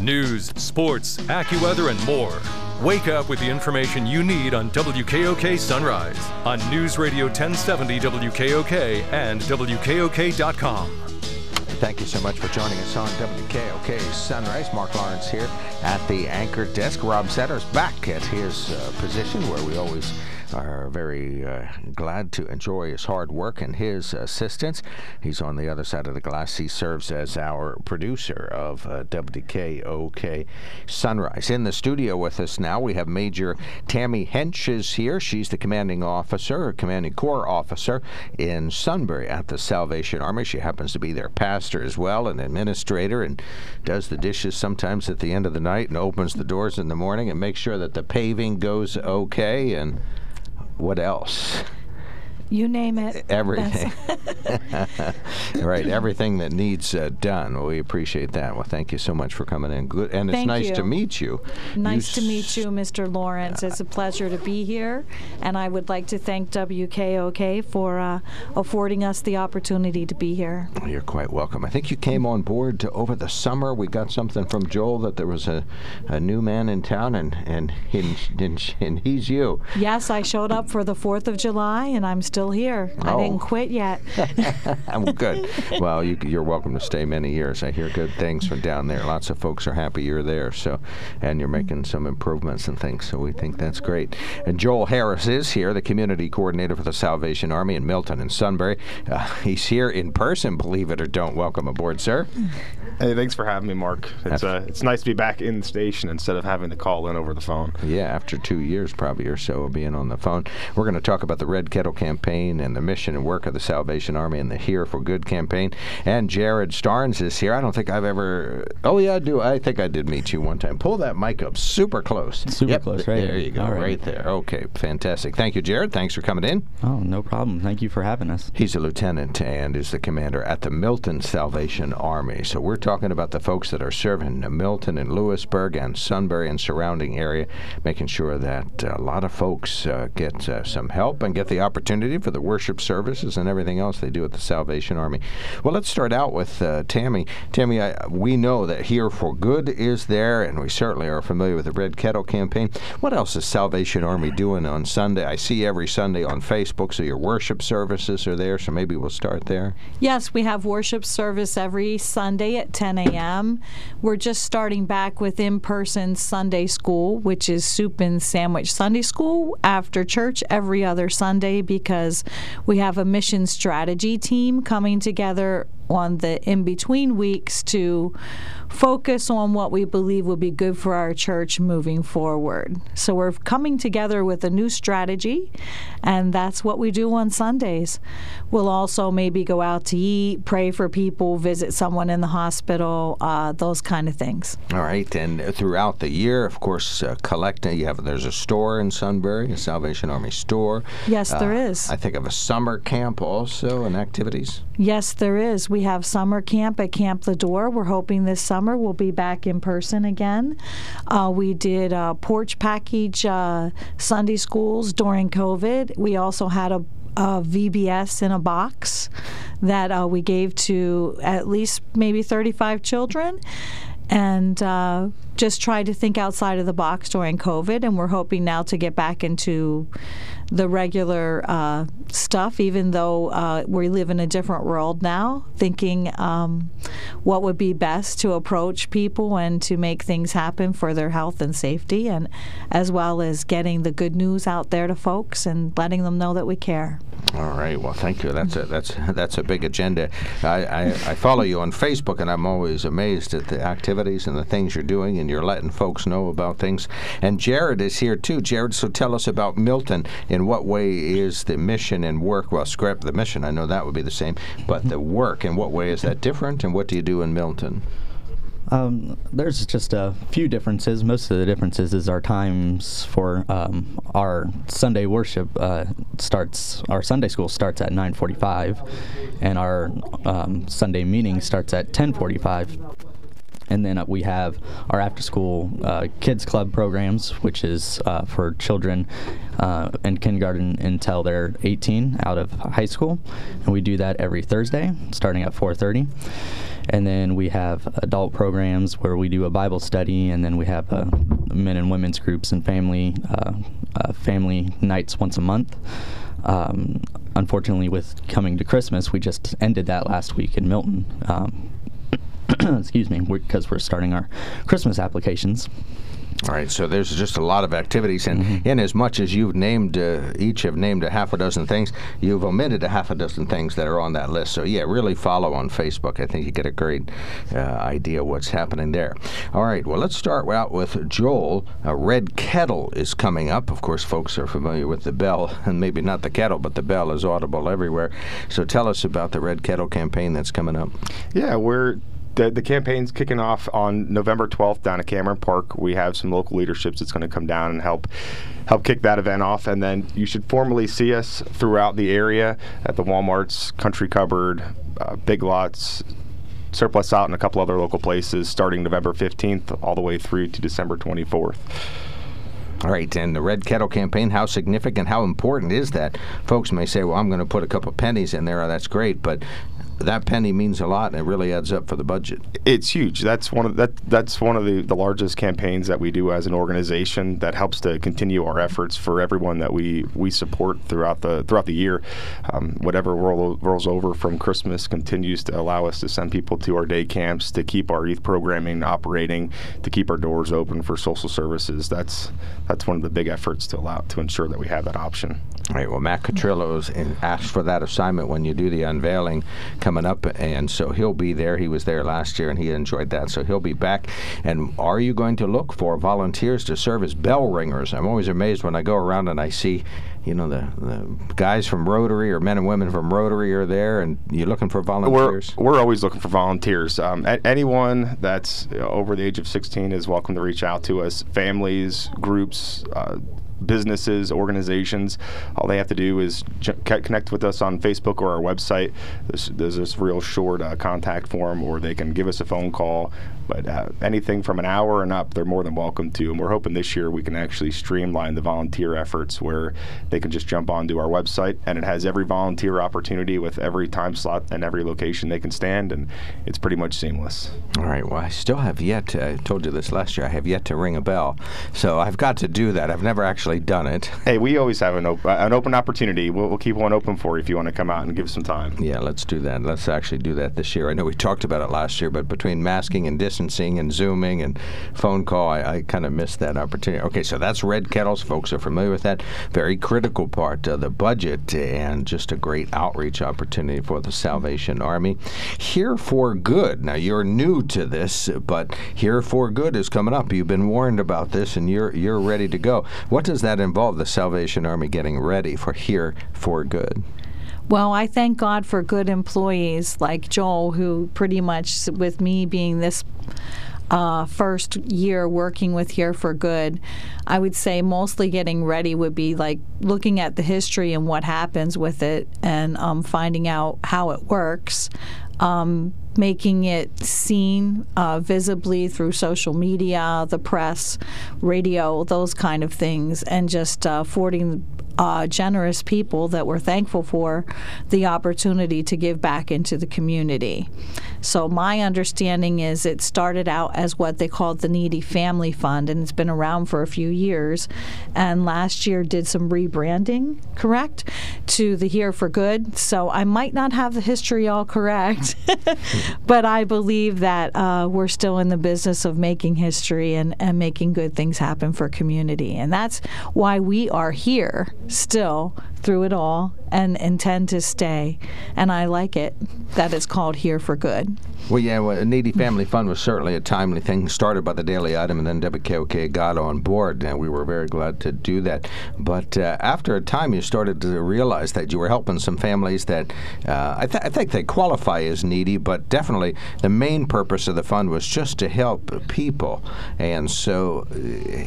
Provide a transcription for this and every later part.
news, sports, AccuWeather, and more. Wake up with the information you need on WKOK Sunrise on News Radio 1070 WKOK and WKOK.com. Thank you so much for joining us on WKOK Sunrise. Mark Lawrence here at the anchor desk. Rob Setter's back at his position, where we always are very glad to enjoy his hard work and his assistance. He's on the other side of the glass. He serves as our producer of WKOK Sunrise. In the studio with us now, we have Major Tammy Hench is here. She's the commanding corps officer in Sunbury at the Salvation Army. She happens to be their pastor as well, an administrator, and does the dishes sometimes at the end of the night and opens the doors in the morning and makes sure that the paving goes okay and what else? You name it. Everything. Right, everything that needs done. Well, we appreciate that. Well, thank you so much for coming in. Good, and it's nice to meet you. Nice to meet you, Mr. Lawrence. It's a pleasure to be here, and I would like to thank WKOK for affording us the opportunity to be here. You're quite welcome. I think you came on board over the summer. We got something from Joel that there was a new man in town, and he's you. Yes, I showed up for the 4th of July, and I'm still here. Oh. I didn't quit yet. Good. Well, you're welcome to stay many years. I hear good things from down there. Lots of folks are happy you're there, so, and you're making some improvements and things, so we think that's great. And Joel Harris is here, the community coordinator for the Salvation Army in Milton and Sunbury. He's here in person, believe it or don't. Welcome aboard, sir. Hey, thanks for having me, Mark. It's nice to be back in the station instead of having to call in over the phone. Yeah, after 2 years probably or so of being on the phone. We're going to talk about the Red Kettle campaign and the mission and work of the Salvation Army and the Here for Good campaign. And Jared Starnes is here. I don't think I've ever... Oh, yeah, I do. I think I did meet you one time. Pull that mic up super close. Super close, right? There you go, right there. Okay, fantastic. Thank you, Jared. Thanks for coming in. Oh, no problem. Thank you for having us. He's a lieutenant and is the commander at the Milton Salvation Army. So we're talking about the folks that are serving Milton and Lewisburg and Sunbury and surrounding area, making sure that a lot of folks get some help and get the opportunity for the worship services and everything else they do at the Salvation Army. Well, let's start out with Tammy. Tammy, we know that Here for Good is there, and we certainly are familiar with the Red Kettle campaign. What else is Salvation Army doing on Sunday? I see every Sunday on Facebook, so your worship services are there, so maybe we'll start there. Yes, we have worship service every Sunday at 10 a.m. We're just starting back with in-person Sunday school, which is soup and sandwich Sunday school after church every other Sunday, because we have a mission strategy team coming together on the in-between weeks to focus on what we believe will be good for our church moving forward. So we're coming together with a new strategy, and that's what we do on Sundays. We'll also maybe go out to eat, pray for people, visit someone in the hospital, those kind of things. All right, and throughout the year, of course, there's a store in Sunbury, a Salvation Army store. Yes, there is. I think of a summer camp also and activities. Yes, there is. We have summer camp at Camp Ladore. We're hoping this summer we'll be back in person again. We did a porch package Sunday schools during COVID. We also had a VBS in a box that we gave to at least maybe 35 children. And just tried to think outside of the box during COVID, and we're hoping now to get back into the regular stuff, even though we live in a different world now, thinking what would be best to approach people and to make things happen for their health and safety, and as well as getting the good news out there to folks and letting them know that we care. All right. Well, thank you. That's a big agenda. I follow you on Facebook, and I'm always amazed at the activities and the things you're doing, and you're letting folks know about things. And Jared is here too. Jared, so tell us about Milton. In what way is the mission and work? Well, scrap the mission. I know that would be the same, but the work. In what way is that different? And what do you do in Milton? There's just a few differences. Most of the differences is our times for our Sunday worship starts. Our Sunday school starts at 9:45, and our Sunday meeting starts at 10:45. And then we have our after-school kids club programs, which is for children in kindergarten until they're 18 out of high school. And we do that every Thursday, starting at 4:30. And then we have adult programs where we do a Bible study, and then we have men and women's groups and family nights once a month. Unfortunately, with coming to Christmas, we just ended that last week in Milton. Excuse me, because we're starting our Christmas applications. All right, so there's just a lot of activities, and in as much as you've named, each have named a half a dozen things, you've omitted a half a dozen things that are on that list. So, yeah, really follow on Facebook. I think you get a great idea what's happening there. All right, well, let's start out with Joel. Red Kettle is coming up. Of course, folks are familiar with the bell, and maybe not the kettle, but the bell is audible everywhere. So tell us about the Red Kettle campaign that's coming up. Yeah, The campaign's kicking off on November 12th down at Cameron Park. We have some local leaderships that's going to come down and help kick that event off. And then you should formally see us throughout the area at the Walmarts, Country Cupboard, Big Lots, Surplus Out, and a couple other local places starting November 15th all the way through to December 24th. All right, and the Red Kettle campaign, how significant, how important is that? Folks may say, well, I'm going to put a couple pennies in there. Oh, that's great, but that penny means a lot, and it really adds up for the budget. It's huge. That's one of the largest campaigns that we do as an organization that helps to continue our efforts for everyone that we support throughout the year. Whatever rolls over from Christmas continues to allow us to send people to our day camps, to keep our youth programming operating, to keep our doors open for social services. That's one of the big efforts to ensure that we have that option. All right. Well, Matt Catrillo's asked for that assignment when you do the unveiling coming up, and so he'll be there. He was there last year, and he enjoyed that, so he'll be back. And are you going to look for volunteers to serve as bell ringers? I'm always amazed when I go around and I see, you know, the guys from Rotary or men and women from Rotary are there, and you're looking for volunteers? We're always looking for volunteers. Anyone that's over the age of 16 is welcome to reach out to us. Families, groups, businesses, organizations, all they have to do is connect with us on Facebook or our website. There's this real short contact form, or they can give us a phone call. But anything from an hour and up, they're more than welcome to. And we're hoping this year we can actually streamline the volunteer efforts where they can just jump onto our website, and it has every volunteer opportunity with every time slot and every location they can stand, and it's pretty much seamless. All right. Well, I still have yet to, I told you this last year, I have yet to ring a bell. So I've got to do that. I've never actually done it. Hey, we always have an open opportunity. We'll keep one open for you if you want to come out and give some time. Yeah, let's do that. Let's actually do that this year. I know we talked about it last year, but between masking and distancing and Zooming and phone call, I kind of missed that opportunity. Okay, so that's Red Kettles. Folks are familiar with that. Very critical part of the budget, and just a great outreach opportunity for the Salvation Army. Here for Good. Now, you're new to this, but Here for Good is coming up. You've been warned about this, and you're ready to go. What does that involve, the Salvation Army getting ready for Here for Good? Well, I thank God for good employees like Joel, who pretty much, with me being this first year working with Here for Good, I would say mostly getting ready would be like looking at the history and what happens with it, and finding out how it works, making it seen visibly through social media, the press, radio, those kind of things, and just affording generous people that we're thankful for the opportunity to give back into the community. So my understanding is it started out as what they called the Needy Family Fund, and it's been around for a few years, and last year did some rebranding, correct, to the Here for Good. So I might not have the history all correct, but I believe that we're still in the business of making history and making good things happen for community, and that's why we are here still through it all, and intend to stay. And I like it that it's called Here for Good. Well, yeah, well, Needy Family Fund was certainly a timely thing, started by the Daily Item, and then WKOK got on board, and we were very glad to do that. But after a time, you started to realize that you were helping some families that I think they qualify as needy, but definitely the main purpose of the fund was just to help people. And so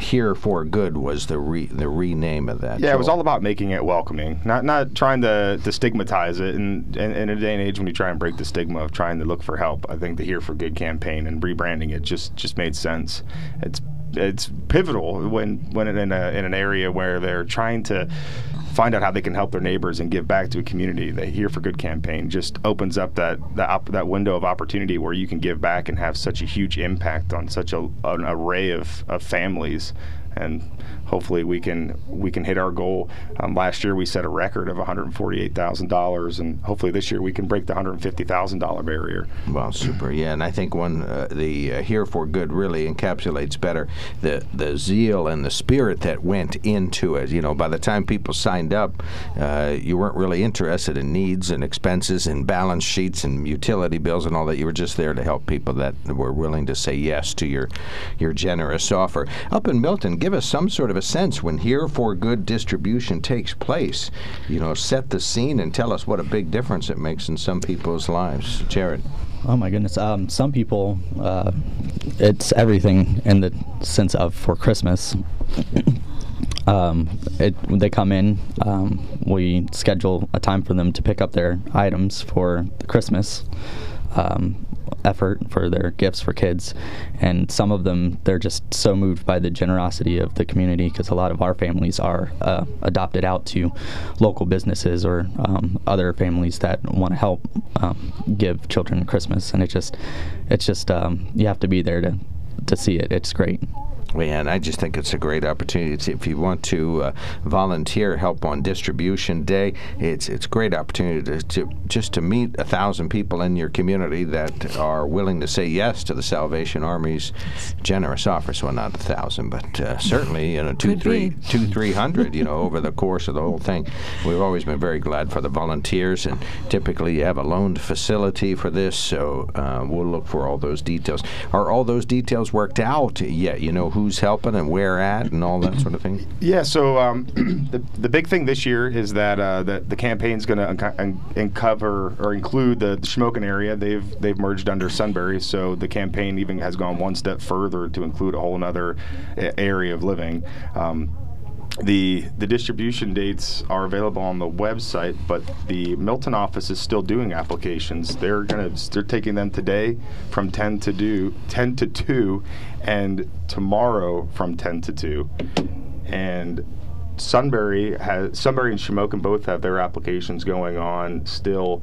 Here for Good was the rename of that. Yeah, Joel. It was all about making it welcoming, not trying trying to stigmatize it, and in a day and age when you try and break the stigma of trying to look for help, I think the Here for Good campaign and rebranding it just made sense. It's pivotal when in an area where they're trying to find out how they can help their neighbors and give back to a community. The Here for Good campaign just opens up that window of opportunity where you can give back and have such a huge impact on such an array of families. And hopefully we can hit our goal. Last year we set a record of $148,000, and hopefully this year we can break the $150,000 barrier. Wow, super! Yeah, and I think the Here for Good really encapsulates better the zeal and the spirit that went into it. You know, by the time people signed up, you weren't really interested in needs and expenses and balance sheets and utility bills and all that. You were just there to help people that were willing to say yes to your generous offer. Up in Milton, give us some sort of a sense when Here for Good distribution takes place. You know, set the scene and tell us what a big difference it makes in some people's lives. Jared. Oh my goodness. Some people, it's everything in the sense of for Christmas. They come in, we schedule a time for them to pick up their items for the Christmas effort for their gifts for kids, and some of them, they're just so moved by the generosity of the community, because a lot of our families are adopted out to local businesses or other families that want to help give children Christmas, and it's just you have to be there to see it. It's great. And I just think it's a great opportunity. If you want to volunteer, help on distribution day, it's a great opportunity to meet 1,000 people in your community that are willing to say yes to the Salvation Army's generous offer. So not 1,000, but certainly 200-300. Over the course of the whole thing, we've always been very glad for the volunteers, and typically you have a loaned facility for this. So we'll look for all those details. Are all those details worked out yet? Who's helping and where at and all that sort of thing? Yeah, so the big thing this year is that the campaign's going to uncover or include the Shamokin area. They've merged under Sunbury, so the campaign even has gone one step further to include a whole another area of living. The distribution dates are available on the website, but the Milton office is still doing applications. They're taking them today from 10 to 2, and tomorrow from 10 to 2, and Sunbury and Shamokin both have their applications going on still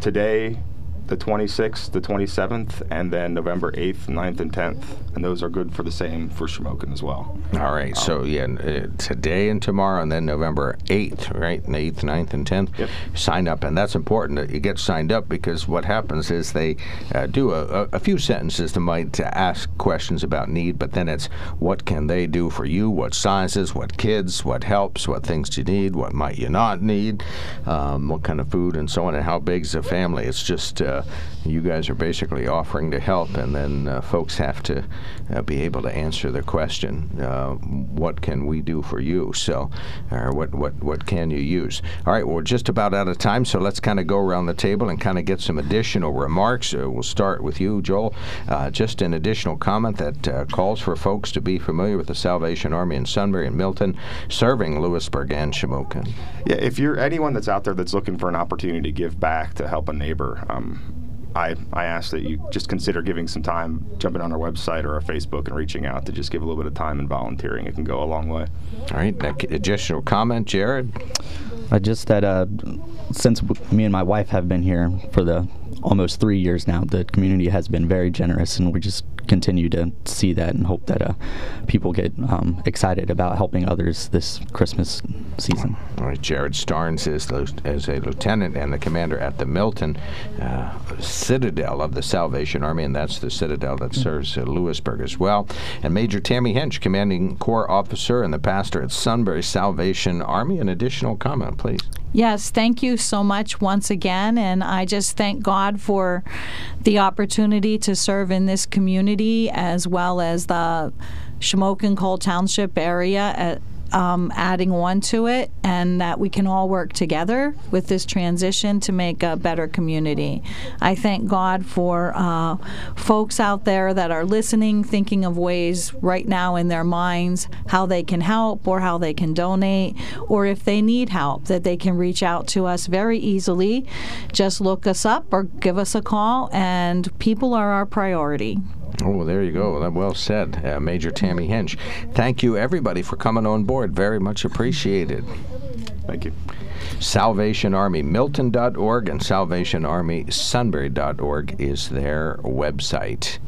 today, the 26th, the 27th, and then November 8th, 9th, and 10th. And those are good for the same for Shamokin as well. All right. So, today and tomorrow, and then November 8th, right? And 8th, 9th, and 10th. Yep. Sign up. And that's important that you get signed up, because what happens is they do a few sentences that might ask questions about need, but then it's what can they do for you, what sizes, what kids, what helps, what things do you need, what might you not need, what kind of food, and so on, and how big's the family. It's just... you guys are basically offering to help, and then folks have to be able to answer the question, what can we do for you? So, or what can you use? All right, we're just about out of time, so let's kind of go around the table and kind of get some additional remarks. We'll start with you, Joel. Just an additional comment that calls for folks to be familiar with the Salvation Army in Sunbury and Milton, serving Lewisburg and Shamokin. Yeah, if you're anyone that's out there that's looking for an opportunity to give back, to help a neighbor, I ask that you just consider giving some time, jumping on our website or our Facebook and reaching out to just give a little bit of time and volunteering. It can go a long way. All right. Additional comment, Jared? Just that since me and my wife have been here for the almost 3 years now, the community has been very generous, and we just continue to see that and hope that people get excited about helping others this Christmas season. All right, Jared Starnes is a lieutenant and the commander at the Milton Citadel of the Salvation Army, and that's the citadel that serves Lewisburg as well. And Major Tammy Hench, commanding corps officer and the pastor at Sunbury Salvation Army. An additional comment, please. Yes, thank you so much once again, and I just thank God for the opportunity to serve in this community as well as the Shamokin Cole Township area adding on to it, and that we can all work together with this transition to make a better community. I thank God for folks out there that are listening, thinking of ways right now in their minds how they can help or how they can donate, or if they need help, that they can reach out to us very easily. Just look us up or give us a call, and people are our priority. Oh, there you go. Well said, Major Tammy Hench. Thank you, everybody, for coming on board. Very much appreciated. Thank you. SalvationArmyMilton.org and SalvationArmySunbury.org is their website.